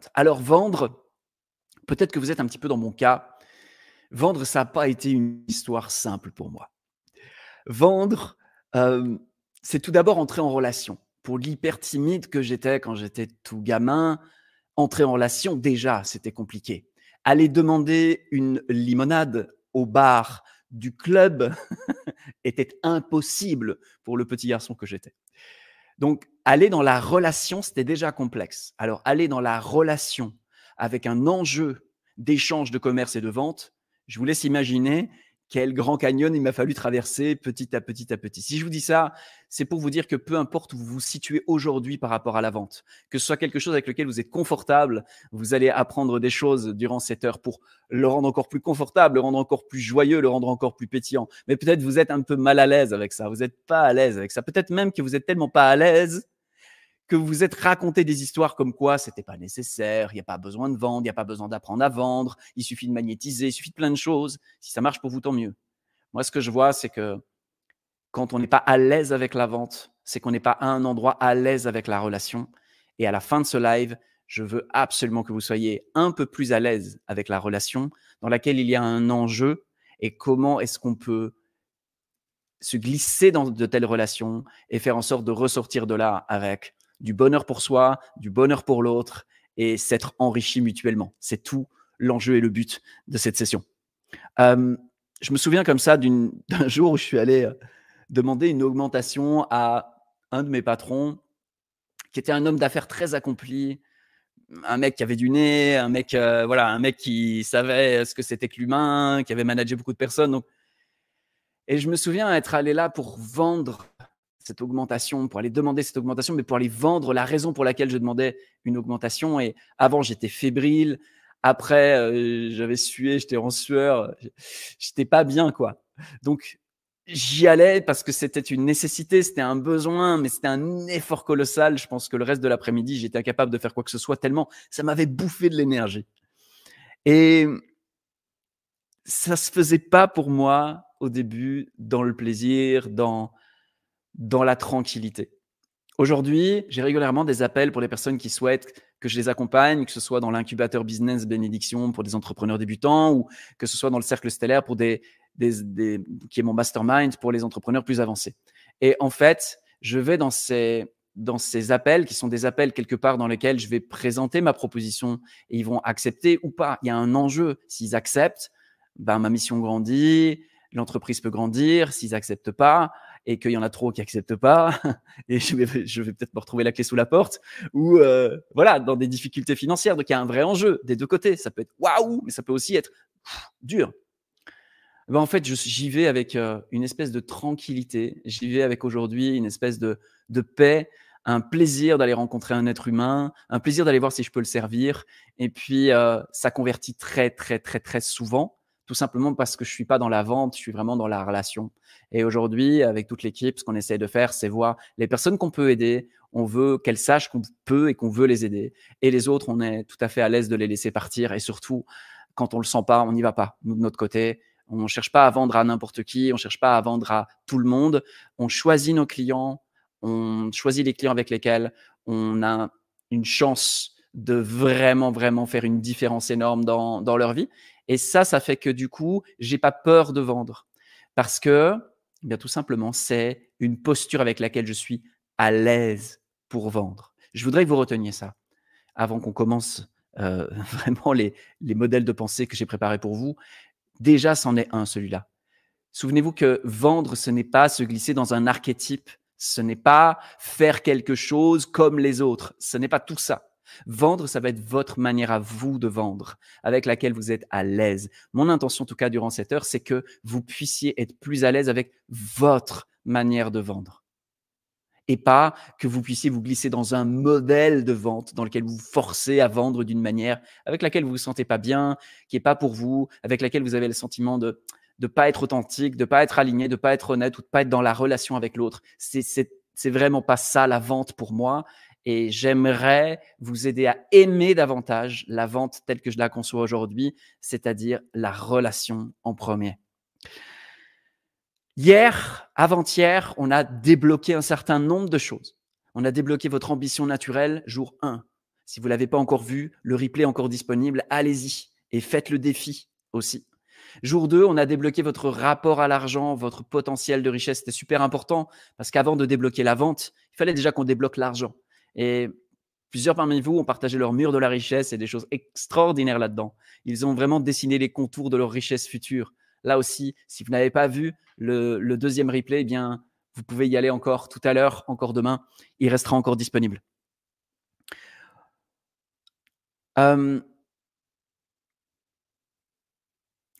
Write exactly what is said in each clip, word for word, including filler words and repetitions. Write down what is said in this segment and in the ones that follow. différentes. Alors vendre, peut-être que vous êtes un petit peu dans mon cas, vendre, ça n'a pas été une histoire simple pour moi. Vendre, euh, c'est tout d'abord entrer en relation. Pour l'hyper timide que j'étais quand j'étais tout gamin, entrer en relation, déjà, c'était compliqué. Aller demander une limonade au bar du club était impossible pour le petit garçon que j'étais. Donc, aller dans la relation, c'était déjà complexe. Alors, aller dans la relation avec un enjeu d'échange de commerce et de vente, je vous laisse imaginer quel grand canyon il m'a fallu traverser petit à petit à petit. Si je vous dis ça, c'est pour vous dire que peu importe où vous vous situez aujourd'hui par rapport à la vente, que ce soit quelque chose avec lequel vous êtes confortable, vous allez apprendre des choses durant cette heure pour le rendre encore plus confortable, le rendre encore plus joyeux, le rendre encore plus pétillant. Mais peut-être vous êtes un peu mal à l'aise avec ça, vous n'êtes pas à l'aise avec ça. Peut-être même que vous êtes tellement pas à l'aise que vous vous êtes raconté des histoires comme quoi c'était pas nécessaire, il n'y a pas besoin de vendre, il n'y a pas besoin d'apprendre à vendre, il suffit de magnétiser, il suffit de plein de choses. Si ça marche pour vous, tant mieux. Moi, ce que je vois, c'est que quand on n'est pas à l'aise avec la vente, c'est qu'on n'est pas à un endroit à l'aise avec la relation. Et à la fin de ce live, je veux absolument que vous soyez un peu plus à l'aise avec la relation dans laquelle il y a un enjeu et comment est-ce qu'on peut se glisser dans de telles relations et faire en sorte de ressortir de là avec du bonheur pour soi, du bonheur pour l'autre et s'être enrichi mutuellement. C'est tout l'enjeu et le but de cette session. Euh, je me souviens comme ça d'un jour où je suis allé demander une augmentation à un de mes patrons qui était un homme d'affaires très accompli, un mec qui avait du nez, un mec, euh, voilà, un mec qui savait ce que c'était que l'humain, qui avait managé beaucoup de personnes. Donc... Et je me souviens être allé là pour vendre cette augmentation, pour aller demander cette augmentation, mais pour aller vendre la raison pour laquelle je demandais une augmentation. Et avant, j'étais fébrile. Après, euh, j'avais sué, j'étais en sueur. J'étais pas bien, quoi. Donc, j'y allais parce que c'était une nécessité, c'était un besoin, mais c'était un effort colossal. Je pense que le reste de l'après-midi, j'étais incapable de faire quoi que ce soit tellement ça m'avait bouffé de l'énergie. Et ça se faisait pas pour moi au début dans le plaisir, dans dans la tranquillité. Aujourd'hui, j'ai régulièrement des appels pour les personnes qui souhaitent que je les accompagne, que ce soit dans l'incubateur business bénédiction pour des entrepreneurs débutants ou que ce soit dans le cercle stellaire pour des, des, des, qui est mon mastermind pour les entrepreneurs plus avancés. Et en fait, je vais dans ces, dans ces appels qui sont des appels quelque part dans lesquels je vais présenter ma proposition et ils vont accepter ou pas. Il y a un enjeu. S'ils acceptent, ben, ma mission grandit, l'entreprise peut grandir. S'ils acceptent pas, et qu'il y en a trop qui acceptent pas, et je vais, je vais peut-être me retrouver la clé sous la porte, ou euh, voilà, dans des difficultés financières. Donc, il y a un vrai enjeu des deux côtés. Ça peut être waouh, mais ça peut aussi être pff, dur. Ben, en fait, j'y vais avec euh, une espèce de tranquillité. J'y vais avec aujourd'hui une espèce de, de paix, un plaisir d'aller rencontrer un être humain, un plaisir d'aller voir si je peux le servir. Et puis, euh, ça convertit très, très, très, très souvent. Tout simplement parce que je ne suis pas dans la vente, je suis vraiment dans la relation. Et aujourd'hui, avec toute l'équipe, ce qu'on essaie de faire, c'est voir les personnes qu'on peut aider. On veut qu'elles sachent qu'on peut et qu'on veut les aider. Et les autres, on est tout à fait à l'aise de les laisser partir. Et surtout, quand on ne le sent pas, on n'y va pas. Nous, de notre côté, on ne cherche pas à vendre à n'importe qui. On ne cherche pas à vendre à tout le monde. On choisit nos clients. On choisit les clients avec lesquels on a une chance de vraiment, vraiment faire une différence énorme dans, dans leur vie. Et ça, ça fait que du coup, j'ai pas peur de vendre parce que, eh bien, tout simplement, c'est une posture avec laquelle je suis à l'aise pour vendre. Je voudrais que vous reteniez ça avant qu'on commence euh, vraiment les, les modèles de pensée que j'ai préparés pour vous. Déjà, c'en est un, celui-là. Souvenez-vous que vendre, ce n'est pas se glisser dans un archétype. Ce n'est pas faire quelque chose comme les autres. Ce n'est pas tout ça. Vendre, ça va être votre manière à vous de vendre, avec laquelle vous êtes à l'aise. Mon intention, en tout cas, durant cette heure, c'est que vous puissiez être plus à l'aise avec votre manière de vendre et pas que vous puissiez vous glisser dans un modèle de vente dans lequel vous vous forcez à vendre d'une manière avec laquelle vous ne vous sentez pas bien, qui n'est pas pour vous, avec laquelle vous avez le sentiment de ne pas être authentique, de ne pas être aligné, de ne pas être honnête ou de ne pas être dans la relation avec l'autre. C'est, c'est, c'est vraiment pas ça la vente pour moi. Et j'aimerais vous aider à aimer davantage la vente telle que je la conçois aujourd'hui, c'est-à-dire la relation en premier. Hier, avant-hier, on a débloqué un certain nombre de choses. On a débloqué votre ambition naturelle, jour un. Si vous ne l'avez pas encore vu, le replay est encore disponible. Allez-y et faites le défi aussi. jour deux, on a débloqué votre rapport à l'argent, votre potentiel de richesse. C'était super important parce qu'avant de débloquer la vente, il fallait déjà qu'on débloque l'argent. Et plusieurs parmi vous ont partagé leur mur de la richesse et des choses extraordinaires là-dedans. Ils ont vraiment dessiné les contours de leur richesse future. Là aussi, si vous n'avez pas vu le, le deuxième replay, eh bien, vous pouvez y aller encore tout à l'heure, encore demain. Il restera encore disponible. Euh,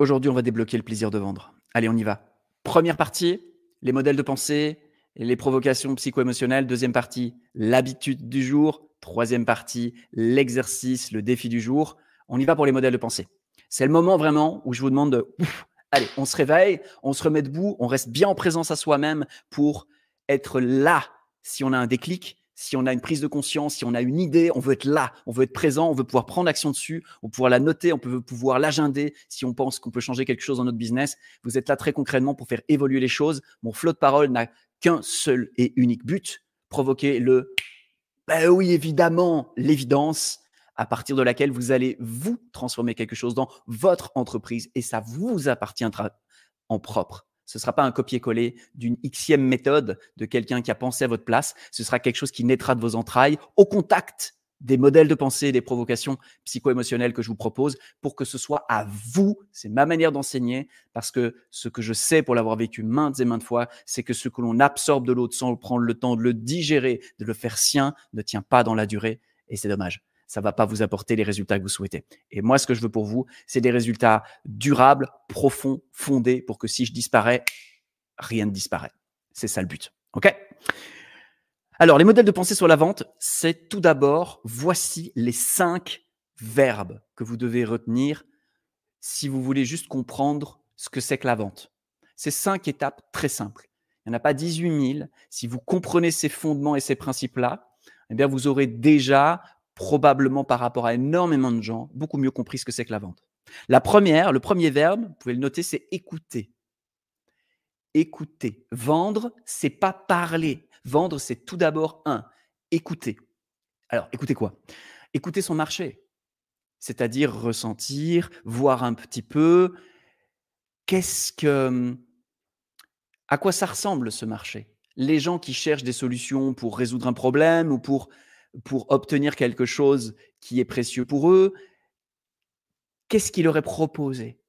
Aujourd'hui, on va débloquer le plaisir de vendre. Allez, on y va. Première partie, les modèles de pensée, les provocations psycho-émotionnelles. Deuxième partie, l'habitude du jour. Troisième partie, l'exercice, le défi du jour. On y va pour les modèles de pensée. C'est le moment vraiment où je vous demande de… Ouf, allez, on se réveille, on se remet debout, on reste bien en présence à soi-même pour être là. Si on a un déclic, si on a une prise de conscience, si on a une idée, on veut être là, on veut être présent, on veut pouvoir prendre action dessus, on veut pouvoir la noter, on peut pouvoir l'agender. Si on pense qu'on peut changer quelque chose dans notre business, vous êtes là très concrètement pour faire évoluer les choses. Mon flot de parole n'a qu'un seul et unique but, provoquer le… Ben oui, évidemment, l'évidence à partir de laquelle vous allez vous transformer quelque chose dans votre entreprise et ça vous appartiendra en propre. Ce ne sera pas un copier-coller d'une Xème méthode de quelqu'un qui a pensé à votre place. Ce sera quelque chose qui naîtra de vos entrailles au contact des modèles de pensée, des provocations psycho-émotionnelles que je vous propose pour que ce soit à vous. C'est ma manière d'enseigner parce que ce que je sais pour l'avoir vécu maintes et maintes fois, c'est que ce que l'on absorbe de l'autre sans prendre le temps de le digérer, de le faire sien, ne tient pas dans la durée et c'est dommage. Ça ne va pas vous apporter les résultats que vous souhaitez. Et moi, ce que je veux pour vous, c'est des résultats durables, profonds, fondés, pour que si je disparais, rien ne disparaît. C'est ça le but. OK ? Alors, les modèles de pensée sur la vente, c'est tout d'abord, voici les cinq verbes que vous devez retenir si vous voulez juste comprendre ce que c'est que la vente. C'est cinq étapes très simples. Il n'y en a pas dix-huit mille. Si vous comprenez ces fondements et ces principes-là, eh bien, vous aurez déjà… probablement par rapport à énormément de gens, beaucoup mieux compris ce que c'est que la vente. La première, le premier verbe, vous pouvez le noter, c'est écouter. Écouter. Vendre, c'est pas parler. Vendre, c'est tout d'abord un, écouter. Alors, écouter quoi? Écouter son marché, c'est-à-dire ressentir, voir un petit peu qu'est-ce que, à quoi ça ressemble ce marché. Les gens qui cherchent des solutions pour résoudre un problème ou pour pour obtenir quelque chose qui est précieux pour eux, qu'est-ce qu'il leur est proposé?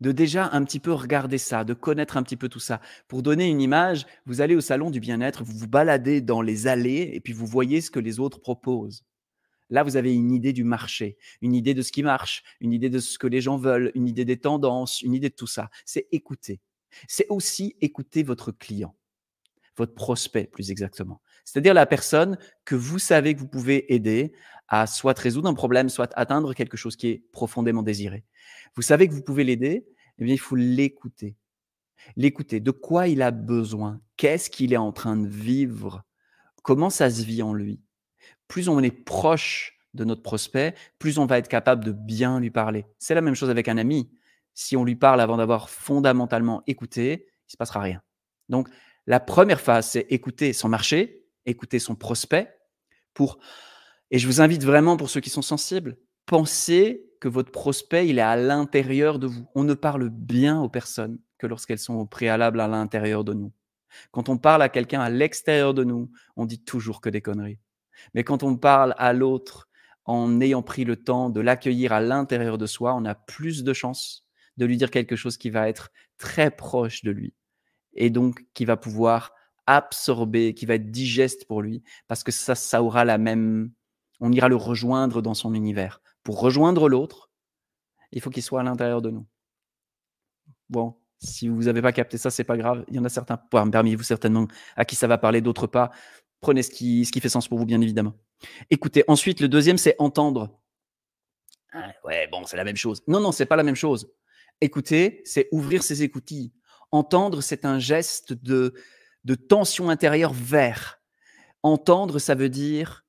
De déjà un petit peu regarder ça, de connaître un petit peu tout ça. Pour donner une image, vous allez au salon du bien-être, vous vous baladez dans les allées et puis vous voyez ce que les autres proposent. Là, vous avez une idée du marché, une idée de ce qui marche, une idée de ce que les gens veulent, une idée des tendances, une idée de tout ça. C'est écouter. C'est aussi écouter votre client, votre prospect plus exactement. C'est-à-dire la personne que vous savez que vous pouvez aider à soit résoudre un problème, soit atteindre quelque chose qui est profondément désiré. Vous savez que vous pouvez l'aider, eh bien, il faut l'écouter. L'écouter, de quoi il a besoin, qu'est-ce qu'il est en train de vivre, comment ça se vit en lui. Plus on est proche de notre prospect, plus on va être capable de bien lui parler. C'est la même chose avec un ami. Si on lui parle avant d'avoir fondamentalement écouté, il ne se passera rien. Donc, la première phase, c'est écouter son marché, écouter son prospect pour… Et je vous invite vraiment, pour ceux qui sont sensibles, pensez que votre prospect, il est à l'intérieur de vous. On ne parle bien aux personnes que lorsqu'elles sont au préalable à l'intérieur de nous. Quand on parle à quelqu'un à l'extérieur de nous, on dit toujours que des conneries. Mais quand on parle à l'autre en ayant pris le temps de l'accueillir à l'intérieur de soi, on a plus de chances de lui dire quelque chose qui va être très proche de lui et donc qui va pouvoir… absorber, qui va être digeste pour lui, parce que ça, ça aura la même… On ira le rejoindre dans son univers. Pour rejoindre l'autre, il faut qu'il soit à l'intérieur de nous. Bon, si vous n'avez pas capté ça, c'est pas grave. Il y en a certains, parmi vous certainement, à qui ça va parler, d'autres pas. Prenez ce qui, ce qui fait sens pour vous, bien évidemment. Écoutez, ensuite, le deuxième, c'est entendre. Ah, ouais, bon, c'est la même chose. Non, non, c'est pas la même chose. Écouter, c'est ouvrir ses écoutilles. Entendre, c'est un geste de… de tension intérieure vers. Entendre, ça veut dire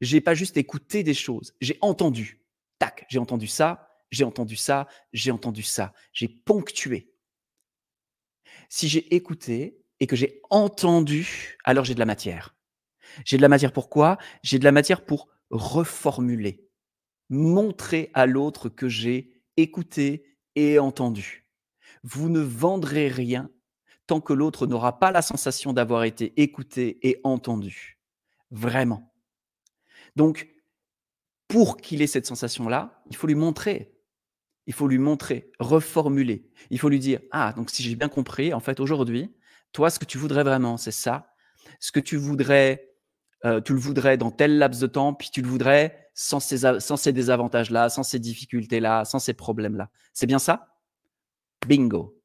j'ai pas juste écouté des choses, j'ai entendu. Tac, j'ai entendu ça, j'ai entendu ça, j'ai entendu ça. J'ai ponctué. Si j'ai écouté et que j'ai entendu, alors j'ai de la matière. J'ai de la matière pour quoi? J'ai de la matière pour reformuler, montrer à l'autre que j'ai écouté et entendu. Vous ne vendrez rien tant que l'autre n'aura pas la sensation d'avoir été écouté et entendu. Vraiment. Donc, pour qu'il ait cette sensation-là, il faut lui montrer. Il faut lui montrer, reformuler. Il faut lui dire, ah, donc si j'ai bien compris, en fait, aujourd'hui, toi, ce que tu voudrais vraiment, c'est ça. Ce que tu voudrais, euh, tu le voudrais dans tel laps de temps, puis tu le voudrais sans ces, sans ces désavantages-là, sans ces difficultés-là, sans ces problèmes-là. C'est bien ça? Bingo.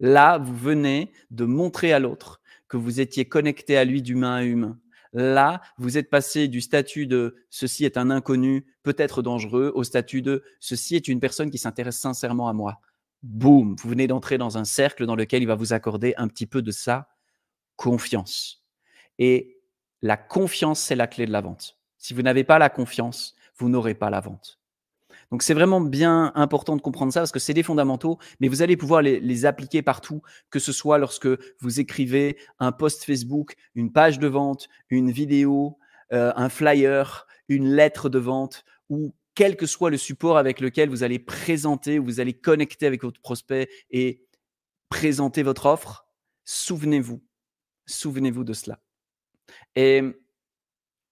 Là, vous venez de montrer à l'autre que vous étiez connecté à lui d'humain à humain. Là, vous êtes passé du statut de « ceci est un inconnu, peut-être dangereux » au statut de « ceci est une personne qui s'intéresse sincèrement à moi ». Boum, vous venez d'entrer dans un cercle dans lequel il va vous accorder un petit peu de sa confiance. Et la confiance, c'est la clé de la vente. Si vous n'avez pas la confiance, vous n'aurez pas la vente. Donc, c'est vraiment bien important de comprendre ça parce que c'est des fondamentaux, mais vous allez pouvoir les, les appliquer partout, que ce soit lorsque vous écrivez un post Facebook, une page de vente, une vidéo, euh, un flyer, une lettre de vente ou quel que soit le support avec lequel vous allez présenter, vous allez connecter avec votre prospect et présenter votre offre. Souvenez-vous, souvenez-vous de cela. Et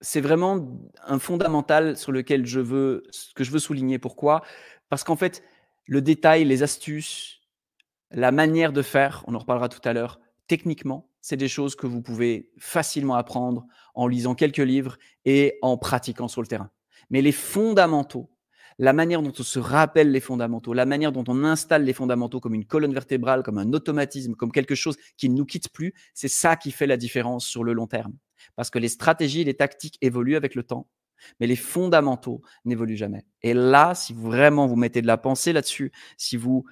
c'est vraiment un fondamental sur lequel je veux, que je veux souligner. Pourquoi? Parce qu'en fait, le détail, les astuces, la manière de faire, on en reparlera tout à l'heure, techniquement, c'est des choses que vous pouvez facilement apprendre en lisant quelques livres et en pratiquant sur le terrain. Mais les fondamentaux, la manière dont on se rappelle les fondamentaux, la manière dont on installe les fondamentaux comme une colonne vertébrale, comme un automatisme, comme quelque chose qui ne nous quitte plus, c'est ça qui fait la différence sur le long terme. Parce que les stratégies, les tactiques évoluent avec le temps, mais les fondamentaux n'évoluent jamais. Et là, si vous vraiment vous mettez de la pensée là-dessus, si vous,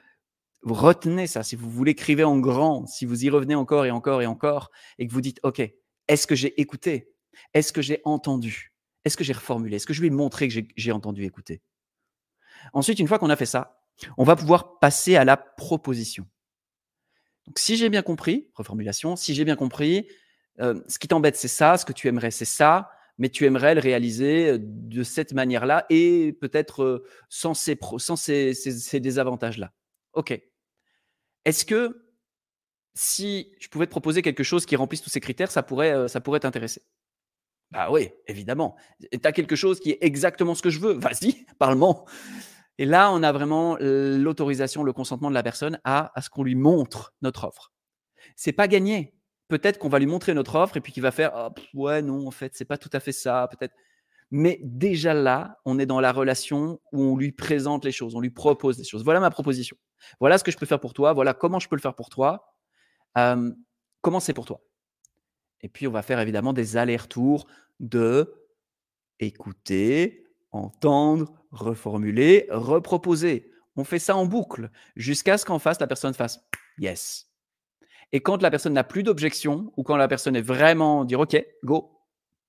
vous retenez ça, si vous vous l'écrivez en grand, si vous y revenez encore et encore et encore, et que vous dites, OK, est-ce que j'ai écouté? Est-ce que j'ai entendu? Est-ce que j'ai reformulé? Est-ce que je lui ai montré que j'ai, j'ai entendu, écouté? Ensuite, une fois qu'on a fait ça, on va pouvoir passer à la proposition. Donc, si j'ai bien compris, reformulation, si j'ai bien compris, Euh, ce qui t'embête, c'est ça. Ce que tu aimerais, c'est ça. Mais tu aimerais le réaliser de cette manière-là et peut-être sans ces, pro- sans ces, ces, ces désavantages-là. OK. Est-ce que si je pouvais te proposer quelque chose qui remplisse tous ces critères, ça pourrait, ça pourrait t'intéresser? Bah oui, évidemment. Tu as quelque chose qui est exactement ce que je veux. Vas-y, parle-moi. Et là, on a vraiment l'autorisation, le consentement de la personne à, à ce qu'on lui montre notre offre. C'est pas gagné. Peut-être qu'on va lui montrer notre offre et puis qu'il va faire oh, « ouais, non, en fait, c'est pas tout à fait ça, peut-être. » Mais déjà là, on est dans la relation où on lui présente les choses, on lui propose des choses. Voilà ma proposition. Voilà ce que je peux faire pour toi. Voilà comment je peux le faire pour toi. Euh, comment c'est pour toi? Et puis, on va faire évidemment des allers-retours de écouter, entendre, reformuler, reproposer. On fait ça en boucle jusqu'à ce qu'en face, la personne fasse « yes ». Et quand la personne n'a plus d'objection ou quand la personne est vraiment dire « OK, go,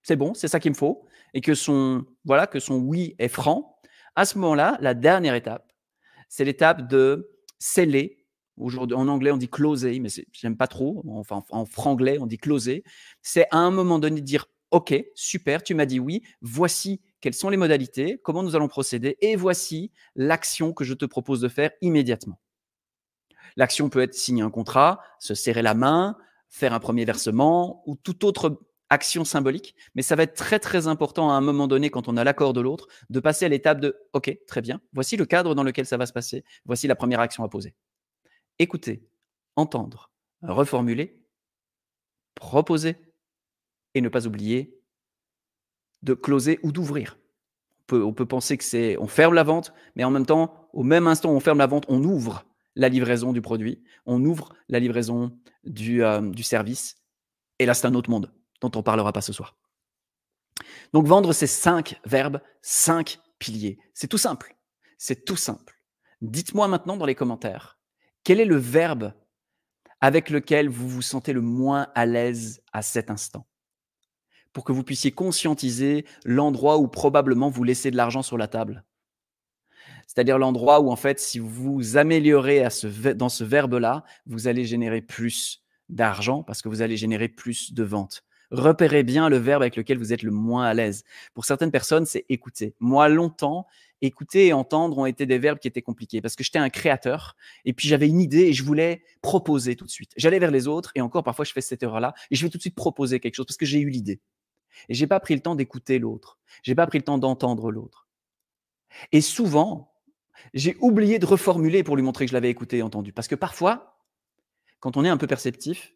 c'est bon, c'est ça qu'il me faut » et que son, voilà, que son oui est franc, à ce moment-là, la dernière étape, c'est l'étape de sceller. Aujourd'hui, en anglais, on dit « closer », mais c'est, j'aime pas trop. Enfin, en franglais, on dit « closer ». C'est à un moment donné de dire « OK, super, tu m'as dit oui, voici quelles sont les modalités, comment nous allons procéder et voici l'action que je te propose de faire immédiatement. » L'action peut être signer un contrat, se serrer la main, faire un premier versement ou toute autre action symbolique. Mais ça va être très, très important à un moment donné, quand on a l'accord de l'autre, de passer à l'étape de « OK, très bien, voici le cadre dans lequel ça va se passer. Voici la première action à poser. » Écouter, entendre, reformuler, proposer et ne pas oublier de closer ou d'ouvrir. On peut, on peut penser que c'est on ferme la vente, mais en même temps, au même instant où on ferme la vente, on ouvre la livraison du produit, on ouvre la livraison du, euh, du service. Et là, c'est un autre monde dont on ne parlera pas ce soir. Donc, vendre, c'est cinq verbes, cinq piliers. C'est tout simple. C'est tout simple. Dites-moi maintenant dans les commentaires, quel est le verbe avec lequel vous vous sentez le moins à l'aise à cet instant? Pour que vous puissiez conscientiser l'endroit où probablement vous laissez de l'argent sur la table. C'est-à-dire l'endroit où, en fait, si vous vous améliorez à ce, dans ce verbe-là, vous allez générer plus d'argent parce que vous allez générer plus de ventes. repérez bien le verbe avec lequel vous êtes le moins à l'aise. Pour certaines personnes, c'est écouter. Moi, longtemps, écouter et entendre ont été des verbes qui étaient compliqués parce que j'étais un créateur et puis j'avais une idée et je voulais proposer tout de suite. J'allais vers les autres et encore parfois, je fais cette erreur-là et je vais tout de suite proposer quelque chose parce que j'ai eu l'idée. Et je n'ai pas pris le temps d'écouter l'autre. Je n'ai pas pris le temps d'entendre l'autre. Et souvent, j'ai oublié de reformuler pour lui montrer que je l'avais écouté et entendu. Parce que parfois, quand on est un peu perceptif,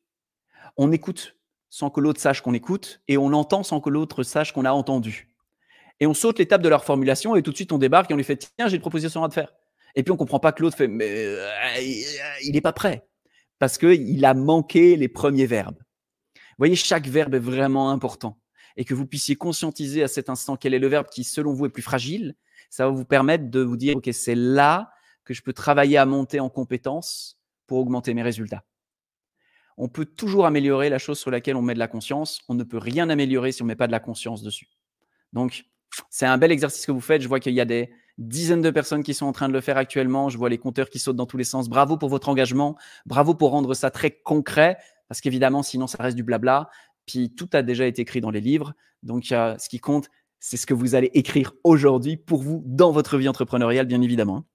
on écoute sans que l'autre sache qu'on écoute et on entend sans que l'autre sache qu'on a entendu. Et on saute l'étape de la reformulation et tout de suite, on débarque et on lui fait « Tiens, j'ai une proposition à te faire ». Et puis, on ne comprend pas que l'autre fait « Mais euh, il n'est pas prêt » parce qu'il a manqué les premiers verbes. Vous voyez, chaque verbe est vraiment important. Et que vous puissiez conscientiser à cet instant quel est le verbe qui, selon vous, est plus fragile, ça va vous permettre de vous dire « Ok, c'est là que je peux travailler à monter en compétence pour augmenter mes résultats. » On peut toujours améliorer la chose sur laquelle on met de la conscience. On ne peut rien améliorer si on ne met pas de la conscience dessus. Donc, c'est un bel exercice que vous faites. Je vois qu'il y a des dizaines de personnes qui sont en train de le faire actuellement. Je vois les compteurs qui sautent dans tous les sens. Bravo pour votre engagement. Bravo pour rendre ça très concret parce qu'évidemment, sinon, ça reste du blabla. Puis tout a déjà été écrit dans les livres. Donc, euh, ce qui compte, c'est ce que vous allez écrire aujourd'hui pour vous dans votre vie entrepreneuriale, bien évidemment.